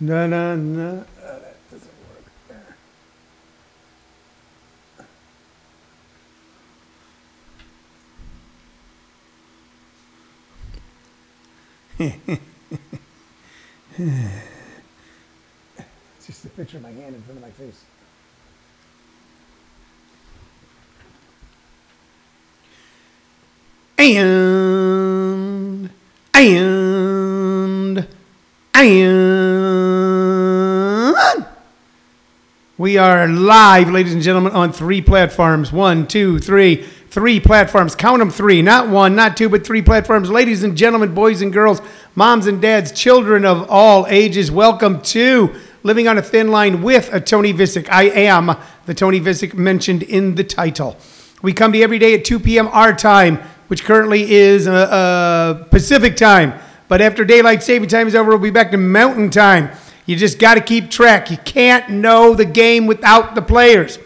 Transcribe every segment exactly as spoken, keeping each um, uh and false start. No, no, no. Oh, that doesn't work. It's just a picture of my hand in front of my face. And, and, and, we are live, ladies and gentlemen, on three platforms. One, two, three, three platforms. Count them, three. Not one, not two, but three platforms. Ladies and gentlemen, boys and girls, moms and dads, children of all ages, welcome to Living on a Thin Line with a Tony Visick. I am the Tony Visick mentioned in the title. We come to you every day at two p.m. our time, which currently is uh, uh, Pacific time. But after daylight saving time is over, we'll be back to mountain time. You just got to keep track. You can't know the game without the players.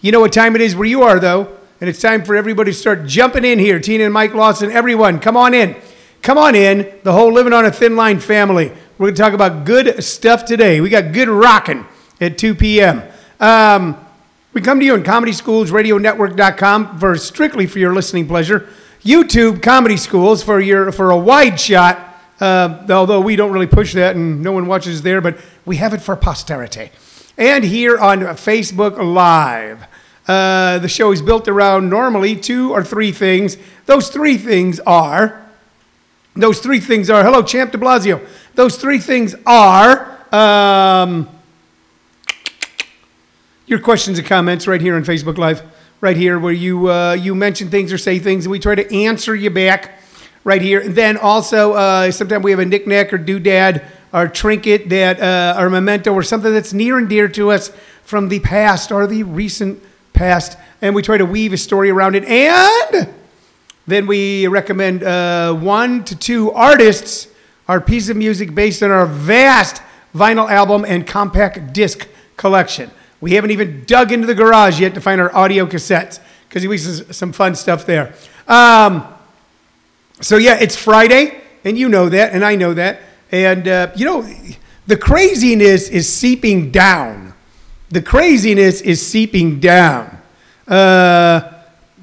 You know what time it is where you are, though. And it's time for everybody to start jumping in here. Tina and Mike Lawson, everyone, come on in. Come on in, the whole Living on a Thin Line family. We're going to talk about good stuff today. We got good rocking at two p.m. Um, we come to you on Comedy Schools Radio Network dot com for strictly for your listening pleasure. YouTube Comedy Schools for your for a wide shot, uh, although we don't really push that and no one watches there, but we have it for posterity. And here on Facebook Live, uh, the show is built around normally two or three things. Those three things are, those three things are, hello, Champ de Blasio. Those three things are um, your questions and comments right here on Facebook Live. Right here where you uh, you mention things or say things, and we try to answer you back right here. And then also, uh, sometimes we have a knick-knack or doodad or trinket that uh, or memento or something that's near and dear to us from the past or the recent past, and we try to weave a story around it. And then we recommend uh, one to two artists or piece of music based on our vast vinyl album and compact disc collection. We haven't even dug into the garage yet to find our audio cassettes because we have some fun stuff there. Um, so, yeah, it's Friday, and you know that, and I know that. And, uh, you know, the craziness is seeping down. The craziness is seeping down. Uh,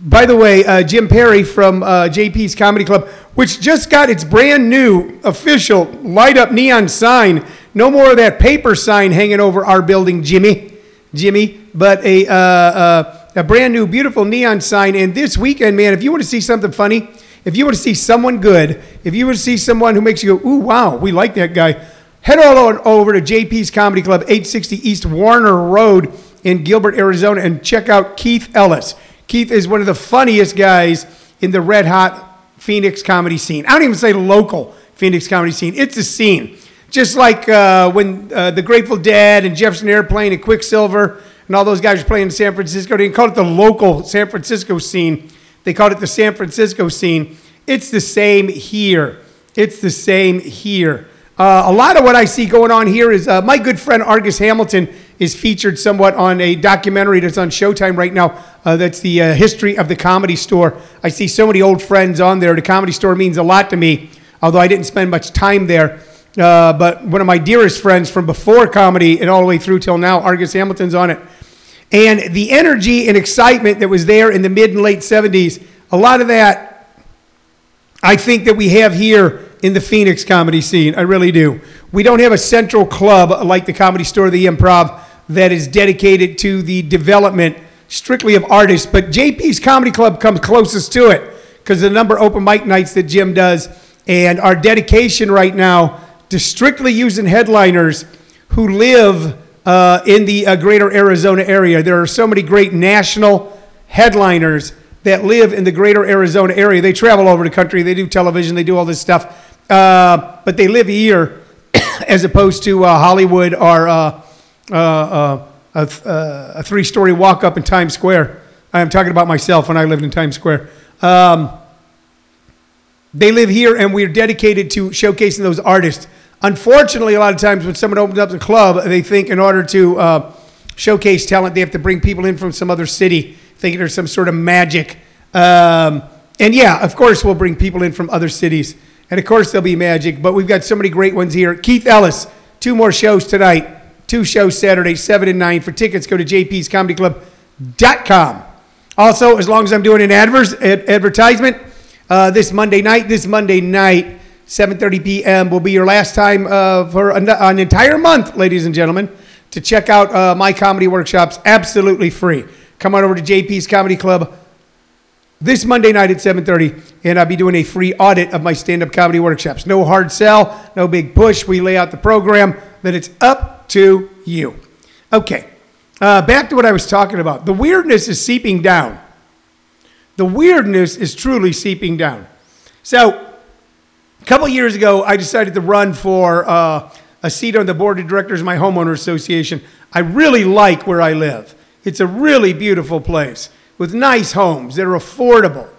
by the way, uh, Jim Perry from uh, J P's Comedy Club, which just got its brand new official light-up neon sign. No more of that paper sign hanging over our building, Jimmy. Jimmy, but a uh, uh, a brand new, beautiful neon sign. And this weekend, man, if you want to see something funny, if you want to see someone good, if you want to see someone who makes you go, ooh, wow, we like that guy, head on over to J P's Comedy Club, eight sixty East Warner Road in Gilbert, Arizona, and check out Keith Ellis. Keith is one of the funniest guys in the red-hot Phoenix comedy scene. I don't even say local Phoenix comedy scene. It's a scene. Just like uh, when uh, the Grateful Dead and Jefferson Airplane and Quicksilver and all those guys were playing in San Francisco, they didn't call it the local San Francisco scene. They called it the San Francisco scene. It's the same here. It's the same here. Uh, a lot of what I see going on here is uh, my good friend Argus Hamilton is featured somewhat on a documentary that's on Showtime right now. Uh, that's the uh, history of the Comedy Store. I see so many old friends on there. The Comedy Store means a lot to me, although I didn't spend much time there. Uh, but one of my dearest friends from before comedy and all the way through till now, Argus Hamilton's on it. And the energy and excitement that was there in the mid and late seventies, a lot of that I think that we have here in the Phoenix comedy scene. I really do. We don't have a central club like the Comedy Store, the Improv, that is dedicated to the development strictly of artists. But J P's Comedy Club comes closest to it because the number of open mic nights that Jim does and our dedication right now to strictly using headliners who live uh, in the uh, greater Arizona area. There are so many great national headliners that live in the greater Arizona area. They travel over the country. They do television. They do all this stuff. Uh, but they live here as opposed to uh, Hollywood or uh, uh, uh, a, th- uh, a three-story walk-up in Times Square. I'm talking about myself when I lived in Times Square. Um, they live here, and we're dedicated to showcasing those artists. Unfortunately, a lot of times when someone opens up the club, they think in order to uh, showcase talent, they have to bring people in from some other city, thinking there's some sort of magic. Um, and yeah, of course, we'll bring people in from other cities. And of course, there'll be magic. But we've got so many great ones here. Keith Ellis, Two more shows tonight. Two shows Saturday, seven and nine. For tickets, go to J P's Comedy Club dot com. Also, as long as I'm doing an adverse, ad- advertisement, uh, this Monday night, this Monday night, seven thirty p.m. will be your last time uh, for an, an entire month, ladies and gentlemen, to check out uh, my comedy workshops absolutely free. Come on over to J P's Comedy Club this Monday night at seven thirty, and I'll be doing a free audit of my stand-up comedy workshops. No hard sell, no big push. We lay out the program, then it's up to you. Okay, uh, back to what I was talking about. The weirdness is seeping down. The weirdness is truly seeping down. So, a couple years ago, I decided to run for uh, a seat on the board of directors of my homeowner association. I really like where I live. It's a really beautiful place with nice homes that are affordable,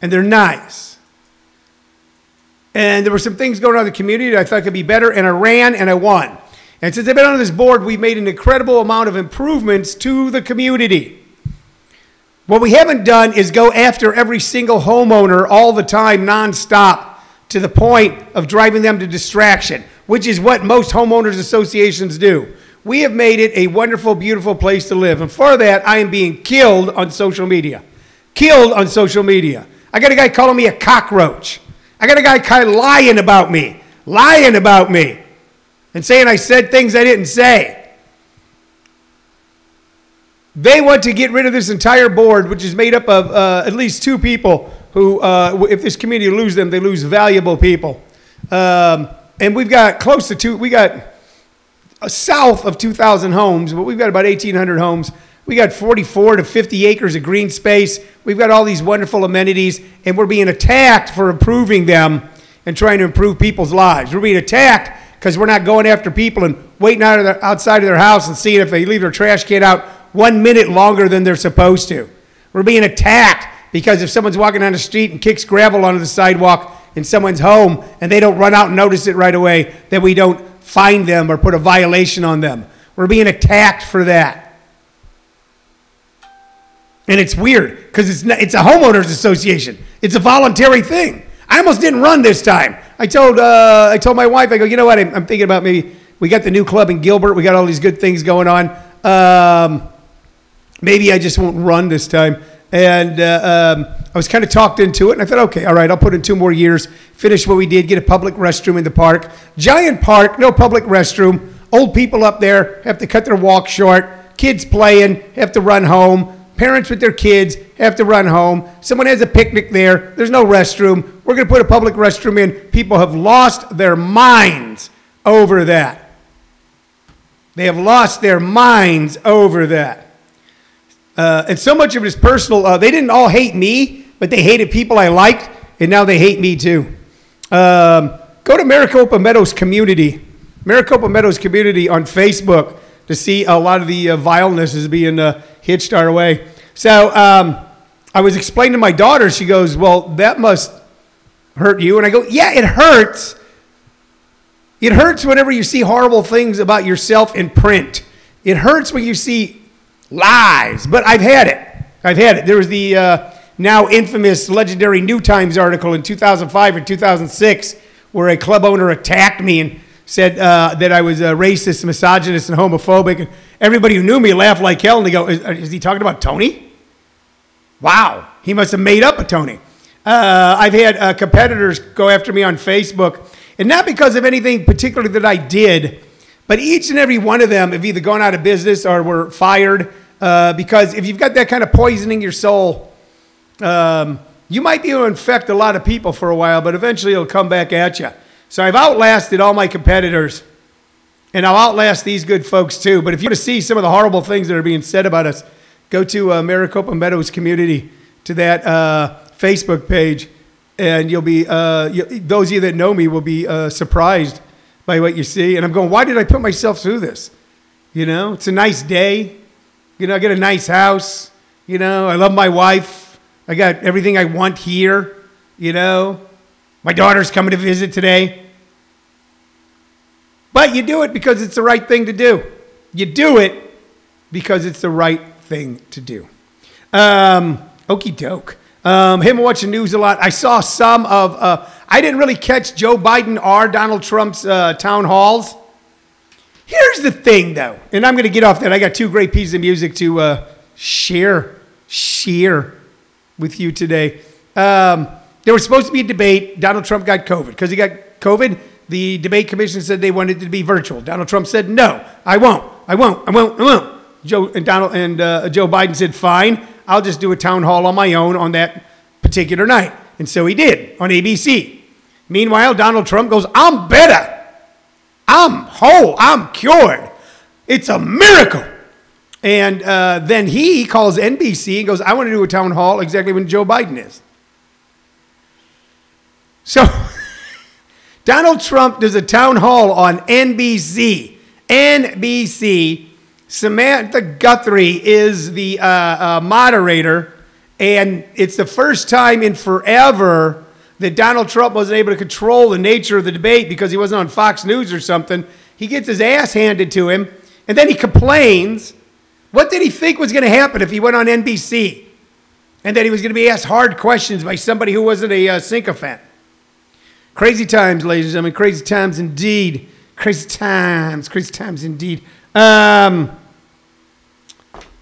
and they're nice. And there were some things going on in the community that I thought could be better, and I ran and I won. And since I've been on this board, we've made an incredible amount of improvements to the community. What we haven't done is go after every single homeowner all the time, nonstop, to the point of driving them to distraction, which is what most homeowners associations do. We have made it a wonderful, beautiful place to live. And for that, I am being killed on social media. Killed on social media. I got a guy calling me a cockroach. I got a guy kind of lying about me. Lying about me. And saying I said things I didn't say. They want to get rid of this entire board, which is made up of uh, at least two people who, uh, if this community lose them, they lose valuable people. Um, and we've got close to two, we got... south of two thousand homes, but we've got about eighteen hundred homes. We got forty-four to fifty acres of green space. We've got all these wonderful amenities, and we're being attacked for improving them and trying to improve people's lives. We're being attacked because we're not going after people and waiting out of their, outside of their house and seeing if they leave their trash can out one minute longer than they're supposed to. We're being attacked because if someone's walking down the street and kicks gravel onto the sidewalk in someone's home and they don't run out and notice it right away, that we don't find them or put a violation on them. We're being attacked for that. And it's weird because it's not, it's a homeowners association. It's a voluntary thing. I almost didn't run this time. I told uh, I told my wife, I go, you know what, I'm, I'm thinking about maybe, we got the new club in Gilbert, we got all these good things going on. Um, maybe I just won't run this time. And uh, um, I was kind of talked into it, and I thought, okay, all right, I'll put in two more years, finish what we did, get a public restroom in the park. Giant park, no public restroom. Old people up there have to cut their walk short. Kids playing, have to run home. Parents with their kids have to run home. Someone has a picnic there. There's no restroom. We're going to put a public restroom in. People have lost their minds over that. They have lost their minds over that. Uh, and so much of it is personal. Uh, they didn't all hate me, but they hated people I liked, and now they hate me too. Um, go to Maricopa Meadows Community, Maricopa Meadows Community on Facebook to see a lot of the uh, vileness is being uh, hitched our way. So um, I was explaining to my daughter, she goes, well, that must hurt you. And I go, yeah, it hurts. It hurts whenever you see horrible things about yourself in print. It hurts when you see lies, but I've had it. I've had it. There was the uh, now infamous legendary New Times article in two thousand five or two thousand six where a club owner attacked me and said uh, that I was a racist, misogynist, and homophobic. And everybody who knew me laughed like hell, and they go, is, is he talking about Tony? Wow, he must have made up a Tony. Uh, I've had uh, competitors go after me on Facebook, and not because of anything particularly that I did, but each and every one of them have either gone out of business or were fired uh, because if you've got that kind of poisoning your soul, um, you might be able to infect a lot of people for a while, but eventually it'll come back at you. So I've outlasted all my competitors, and I'll outlast these good folks too. But if you want to see some of the horrible things that are being said about us, go to uh, Maricopa Meadows Community, to that uh, Facebook page, and you'll be uh, you, those of you that know me will be uh, surprised by what you see. And I'm going, why did I put myself through this? You know, it's a nice day. You know, I get a nice house. You know, I love my wife. I got everything I want here. You know, my daughter's coming to visit today. But you do it because it's the right thing to do. You do it because it's the right thing to do. Um, okie doke. Um, him watching news a lot. I saw some of, uh, I didn't really catch Joe Biden or Donald Trump's uh, town halls. Here's the thing, though, and I'm going to get off that. I got two great pieces of music to uh, share, share with you today. Um, there was supposed to be a debate. Donald Trump got COVID. Because he got COVID, the debate commission said they wanted it to be virtual. Donald Trump said, no, I won't. I won't. I won't. I won't. Joe and Donald and uh, Joe Biden said, fine, I'll just do a town hall on my own on that particular night. And so he did on A B C. Meanwhile, Donald Trump goes, I'm better. I'm whole. I'm cured. It's a miracle. And uh, then he calls N B C and goes, I want to do a town hall exactly when Joe Biden is. So Donald Trump does a town hall on N B C. N B C. Samantha Guthrie is the uh, uh, moderator. And it's the first time in forever that Donald Trump wasn't able to control the nature of the debate because he wasn't on Fox News or something. He gets his ass handed to him, and then he complains. What did he think was going to happen if he went on N B C and that he was going to be asked hard questions by somebody who wasn't a uh, sycophant? Crazy times, ladies and gentlemen. Crazy times indeed. Crazy times. Crazy times indeed. Um,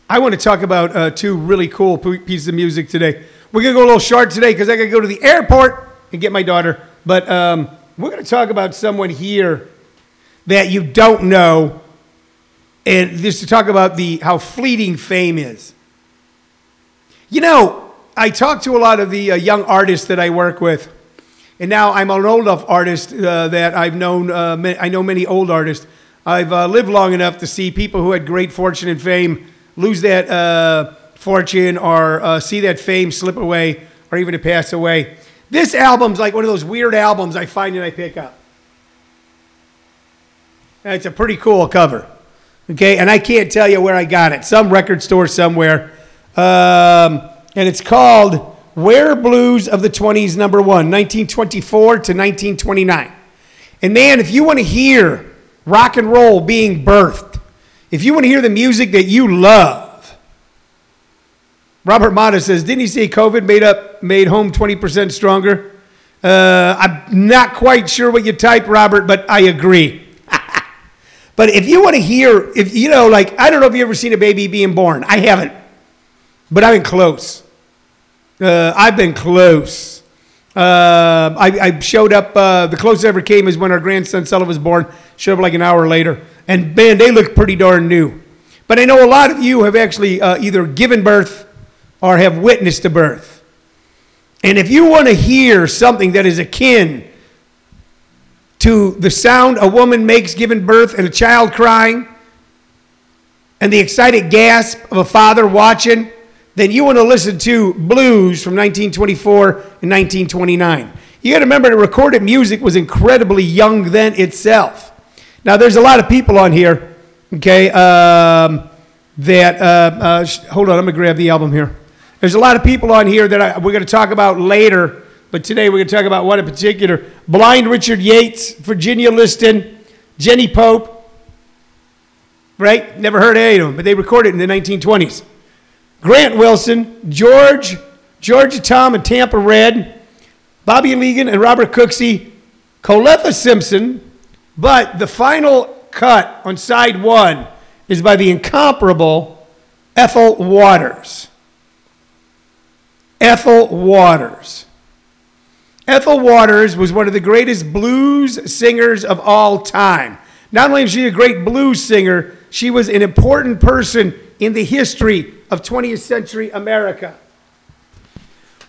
I want to talk about uh, two really cool pieces of music today. We're going to go a little short today because I got to go to the airport and get my daughter. But um, we're going to talk about someone here that you don't know, and just to talk about the how fleeting fame is. You know, I talk to a lot of the uh, young artists that I work with, and now I'm an old enough artist uh, that I've known. Uh, many, I know many old artists. I've uh, lived long enough to see people who had great fortune and fame lose that Uh, fortune or uh, see that fame slip away or even to pass away. This album's like one of those weird albums I find and I pick up. And it's a pretty cool cover. Okay, and I can't tell you where I got it. Some record store somewhere. Um, and it's called Where Blues of the twenties Number One, nineteen twenty-four to nineteen twenty-nine. And man, if you want to hear rock and roll being birthed, if you want to hear the music that you love, Robert Mata says, didn't he say COVID made up, made home twenty percent stronger? Uh, I'm not quite sure what you type, Robert, but I agree. But if you want to hear, if you know, like, I don't know if you've ever seen a baby being born. I haven't, but I've been close. Uh, I've been close. Uh, I, I showed up, uh, the closest I ever came is when our grandson Sullivan was born, showed up like an hour later. And man, they look pretty darn new. But I know a lot of you have actually uh, either given birth or have witnessed the birth. And if you want to hear something that is akin to the sound a woman makes giving birth and a child crying and the excited gasp of a father watching, then you want to listen to blues from nineteen twenty-four and nineteen twenty-nine. You got to remember that recorded music was incredibly young then itself. Now, there's a lot of people on here, okay, um, that, uh, uh, sh- hold on, I'm going to grab the album here. There's a lot of people on here that I, we're going to talk about later, but today we're going to talk about one in particular. Blind Richard Yates, Virginia Liston, Jenny Pope, right? Never heard of any of them, but they recorded in the nineteen twenties. Grant Wilson, George, Georgia Tom and Tampa Red, Bobby Legan and Robert Cooksey, Coletha Simpson, but the final cut on side one is by the incomparable Ethel Waters. Ethel Waters. Ethel Waters was one of the greatest blues singers of all time. Not only was she a great blues singer, she was an important person in the history of twentieth century America.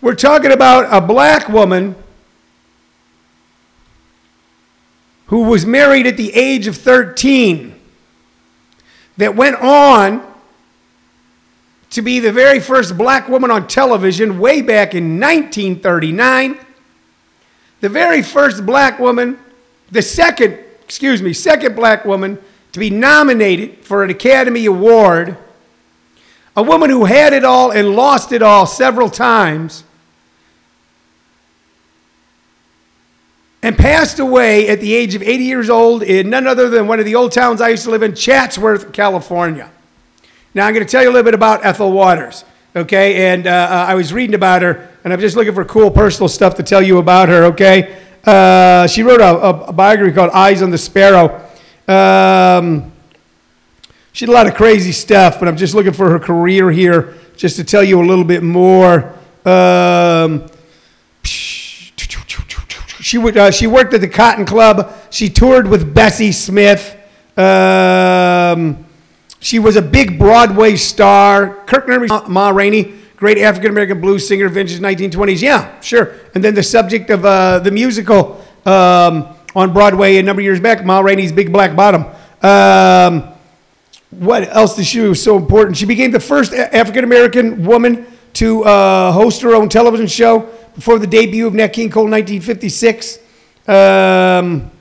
We're talking about a black woman who was married at the age of thirteen that went on to be the very first black woman on television way back in nineteen thirty-nine. The very first black woman, the second, excuse me, second black woman to be nominated for an Academy Award. A woman who had it all and lost it all several times. And passed away at the age of eighty years old in none other than one of the old towns I used to live in, Chatsworth, California. Now, I'm going to tell you a little bit about Ethel Waters, okay? And uh, I was reading about her, and I'm just looking for cool personal stuff to tell you about her, okay? Uh, she wrote a, a, a biography called Eyes on the Sparrow. Um, she did a lot of crazy stuff, but I'm just looking for her career here just to tell you a little bit more. Um, she, uh, she worked at the Cotton Club. She toured with Bessie Smith. Um, she was a big Broadway star. Kirk Henry, Ma Rainey, great African-American blues singer, vintage nineteen twenties. Yeah, sure. And then the subject of uh, the musical um, on Broadway a number of years back, Ma Rainey's Big Black Bottom. Um, what else did she do was so important? She became the first African-American woman to uh, host her own television show before the debut of Nat King Cole in nineteen fifty-six. Um,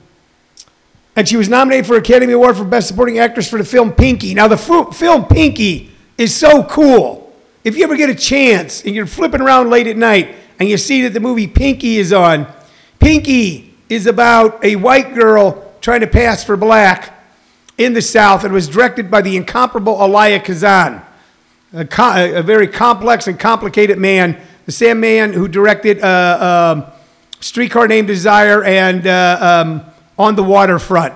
and she was nominated for an Academy Award for Best Supporting Actress for the film Pinky. Now, the f- film Pinky is so cool. If you ever get a chance and you're flipping around late at night and you see that the movie Pinky is on, Pinky is about a white girl trying to pass for black in the South, and was directed by the incomparable Elia Kazan, a, co- a very complex and complicated man, the same man who directed uh, um, Streetcar Named Desire and uh, um, On the Waterfront.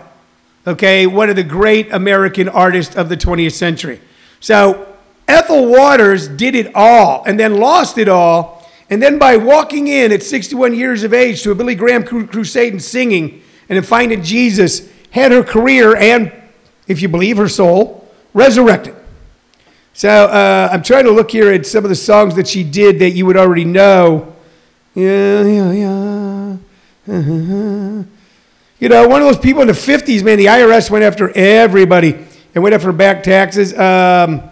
Okay, one of the great American artists of the twentieth century. So Ethel Waters did it all and then lost it all, and then by walking in at sixty-one years of age to a Billy Graham cru- crusade and singing and then finding Jesus, had her career and, if you believe, her soul resurrected. So uh, I'm trying to look here at some of the songs that she did that you would already know. Yeah, yeah, yeah. Uh-huh. You know, one of those people in the fifties, man, the I R S went after everybody and went after back taxes. Um...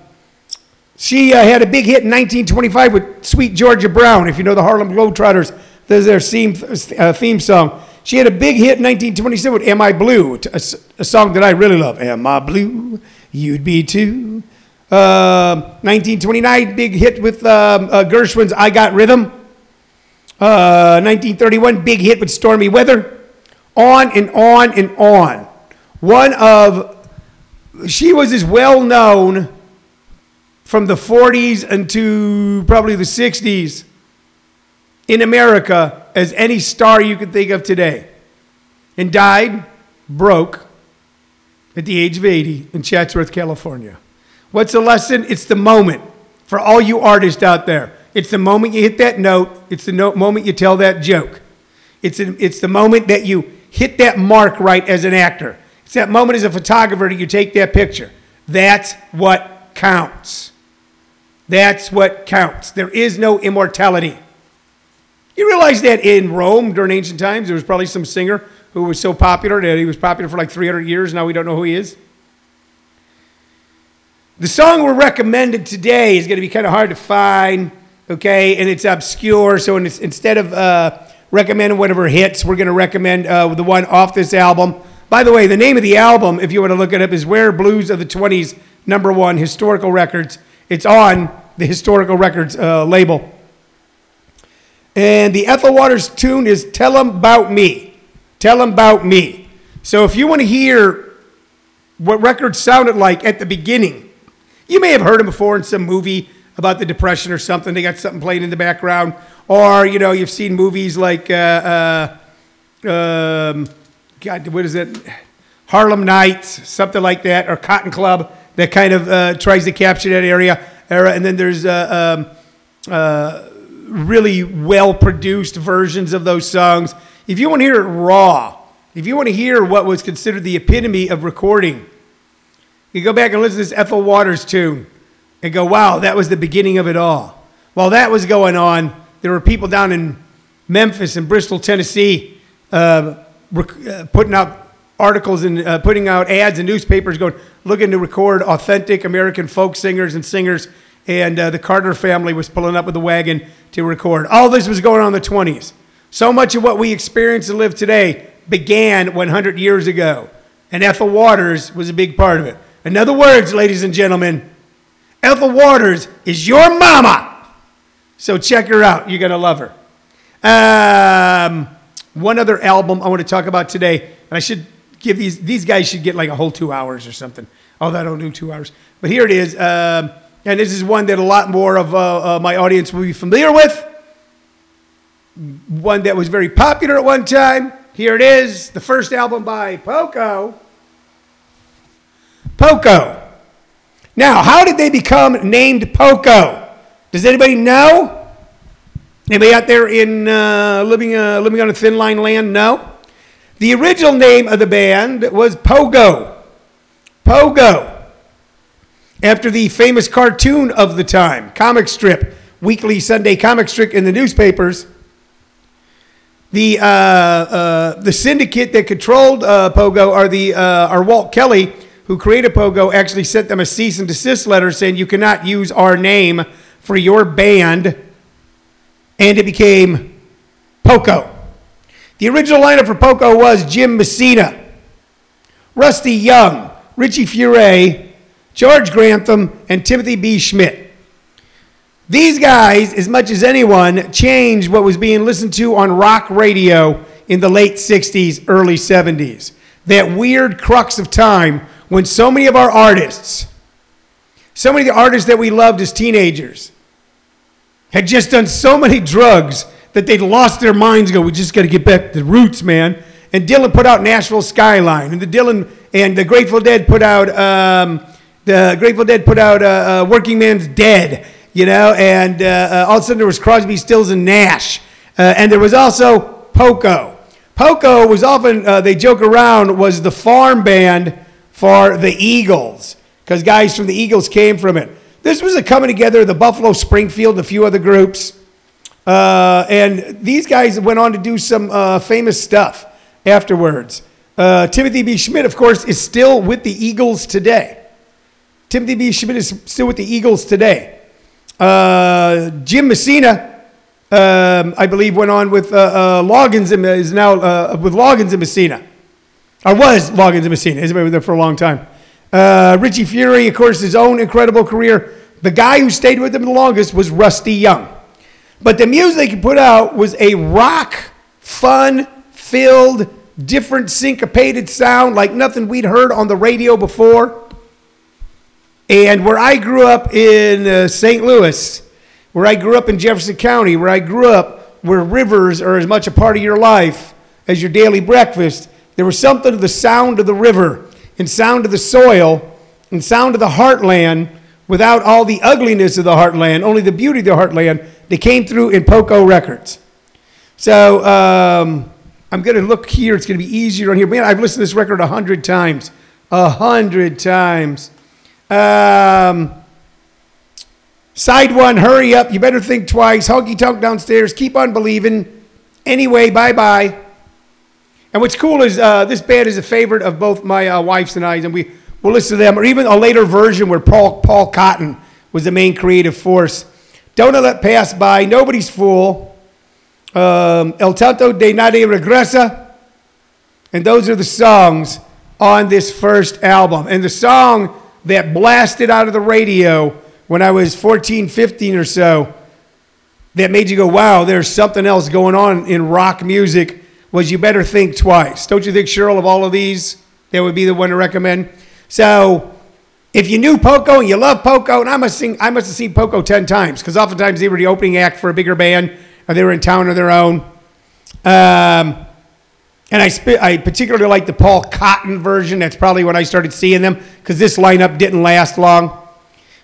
She uh, had a big hit in nineteen twenty-five with Sweet Georgia Brown, if you know the Harlem Globetrotters. There's their theme, uh, theme song. She had a big hit in nineteen twenty-seven with Am I Blue, a, a song that I really love. Am I blue? You'd be too. Uh, nineteen twenty-nine, big hit with um, uh, Gershwin's I Got Rhythm. Uh, nineteen thirty-one, big hit with Stormy Weather. On and on and on. One of, she was as well known from the forties into probably the sixties in America as any star you could think of today, and died broke at the age of eighty in Chatsworth, California. What's the lesson? It's the moment. For all you artists out there, it's the moment you hit that note. It's the no- moment you tell that joke. It's, a, it's the moment that you hit that mark right as an actor. It's that moment as a photographer that you take that picture. That's what counts. That's what counts. There is no immortality. You realize that in Rome during ancient times, there was probably some singer who was so popular that he was popular for like three hundred years. Now we don't know who he is. The song we're recommended today is going to be kind of hard to find, okay? And it's obscure. So in this, instead of uh, recommending one of her hits, we're going to recommend uh, the one off this album. By the way, the name of the album, if you want to look it up, is Where Blues of the twenties, number one, Historical Records. It's on the Historical Records uh, label. And the Ethel Waters tune is Tell 'Em About Me. Tell 'Em About Me. So if you want to hear what records sounded like at the beginning, you may have heard them before in some movie about the Depression or something. They got something playing in the background. Or, you know, you've seen movies like, uh, uh, um, God, what is it? Harlem Nights, something like that, or Cotton Club. That kind of uh, tries to capture that area era, and then there's uh, um, uh, really well-produced versions of those songs. If you want to hear it raw, if you want to hear what was considered the epitome of recording, you go back and listen to this Ethel Waters tune and go, wow, that was the beginning of it all. While that was going on, there were people down in Memphis and Bristol, Tennessee, uh, rec- uh, putting out articles and uh, putting out ads in newspapers going, looking to record authentic American folk singers and singers. And uh, the Carter family was pulling up with a wagon to record. All this was going on in the twenties. So much of what we experience and live today began one hundred years ago. And Ethel Waters was a big part of it. In other words, ladies and gentlemen, Ethel Waters is your mama. So check her out. You're going to love her. Um, one other album I want to talk about today, and I should give these, these guys should get like a whole two hours or something. Although I don't do two hours. But here it is. Um, and this is one that a lot more of uh, uh, my audience will be familiar with. one that was very popular at one time. Here it is, the first album by Poco. Poco. Now, how did they become named Poco? Does anybody know? Anybody out there in uh, living uh, living on a thin line land? No. The original name of the band was Pogo. Pogo. After the famous cartoon of the time, comic strip, weekly Sunday comic strip in the newspapers. The uh, uh, the syndicate that controlled uh, Pogo, or the uh, or Walt Kelly, who created Pogo, actually sent them a cease and desist letter saying you cannot use our name for your band, and it became Poco. The original lineup for Poco was Jim Messina, Rusty Young, Richie Furay, George Grantham, and Timothy B. Schmit. These guys, as much as anyone, changed what was being listened to on rock radio in the late sixties, early seventies. That weird crux of time when so many of our artists, so many of the artists that we loved as teenagers, had just done so many drugs that they'd lost their minds and go, we just got to get back to the roots, man. And Dylan put out Nashville Skyline. And the Dylan and the Grateful Dead put out, um, the Grateful Dead put out uh, uh, Working Man's Dead. You know, and uh, all of a sudden there was Crosby, Stills, and Nash. Uh, and there was also Poco. Poco was often, uh, they joke around, was the farm band for the Eagles, because guys from the Eagles came from it. This was a coming together of the Buffalo Springfield and a few other groups. Uh, and these guys went on to do some uh, famous stuff afterwards. Uh, Timothy B. Schmit, of course, is still with the Eagles today. Timothy B. Schmit is still with the Eagles today. Uh, Jim Messina, um, I believe, went on with uh, uh, Loggins and is now uh, with Loggins and Messina. Or was Loggins and Messina. He's been there for a long time. Uh, Richie Furay, of course, his own incredible career. The guy who stayed with him the longest was Rusty Young. But the music he put out was a rock, fun, filled, different syncopated sound like nothing we'd heard on the radio before. And where I grew up in uh, Saint Louis, where I grew up in Jefferson County, where I grew up, where rivers are as much a part of your life as your daily breakfast, there was something to the sound of the river and sound of the soil and sound of the heartland without all the ugliness of the heartland, only the beauty of the heartland that came through in Poco Records. So um, I'm going to look here. It's going to be easier on here. Man, I've listened to this record a hundred times, a hundred times. Um, side one, hurry up, you better think twice, honky tonk downstairs, keep on believing, anyway, bye bye. And what's cool is uh, this band is a favorite of both my uh, wife's and I's, and we will listen to them, or even a later version where Paul, Paul Cotton was the main creative force. Don't Let Pass By, Nobody's Fool, um, El Tanto de Nadie Regresa, and those are the songs on this first album. And the song that blasted out of the radio when I was fourteen, fifteen or so, that made you go, wow, there's something else going on in rock music, was You Better Think Twice. Don't you think, Cheryl, of all of these, that would be the one to recommend? So if you knew Poco and you love Poco, and I must sing, I must have seen Poco ten times, because oftentimes they were the opening act for a bigger band, or they were in town on their own. Um, And I, sp- I particularly like the Paul Cotton version. That's probably when I started seeing them, because this lineup didn't last long.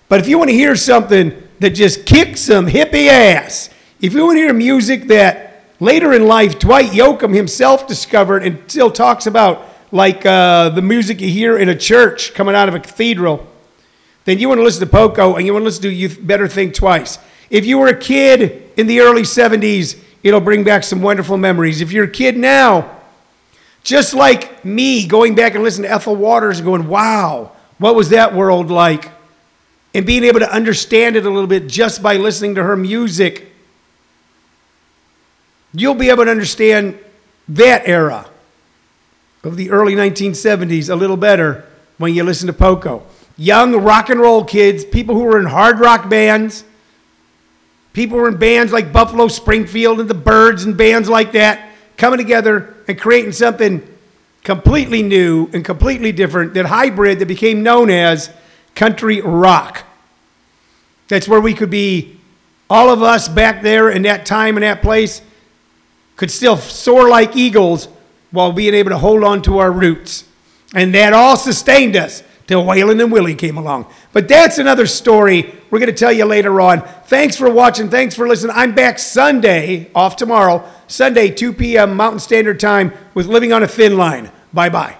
But if you want to hear something that just kicks some hippie ass, if you want to hear music that later in life Dwight Yoakam himself discovered and still talks about, like uh, the music you hear in a church coming out of a cathedral, then you want to listen to Poco, and you want to listen to You Better Think Twice. If you were a kid in the early seventies, it'll bring back some wonderful memories. If you're a kid now, just like me, going back and listening to Ethel Waters and going, wow, what was that world like? And being able to understand it a little bit just by listening to her music, you'll be able to understand that era of the early nineteen seventies a little better when you listen to Poco. Young rock and roll kids, people who were in hard rock bands, people who were in bands like Buffalo Springfield and the Byrds and bands like that, coming together and creating something completely new and completely different, that hybrid that became known as country rock. That's where we could be, all of us back there in that time and that place, could still soar like eagles while being able to hold on to our roots. And that all sustained us till Waylon and Willie came along. But that's another story we're going to tell you later on. Thanks for watching. Thanks for listening. I'm back Sunday, off tomorrow, Sunday, two p.m. Mountain Standard Time with Living on a Thin Line. Bye-bye.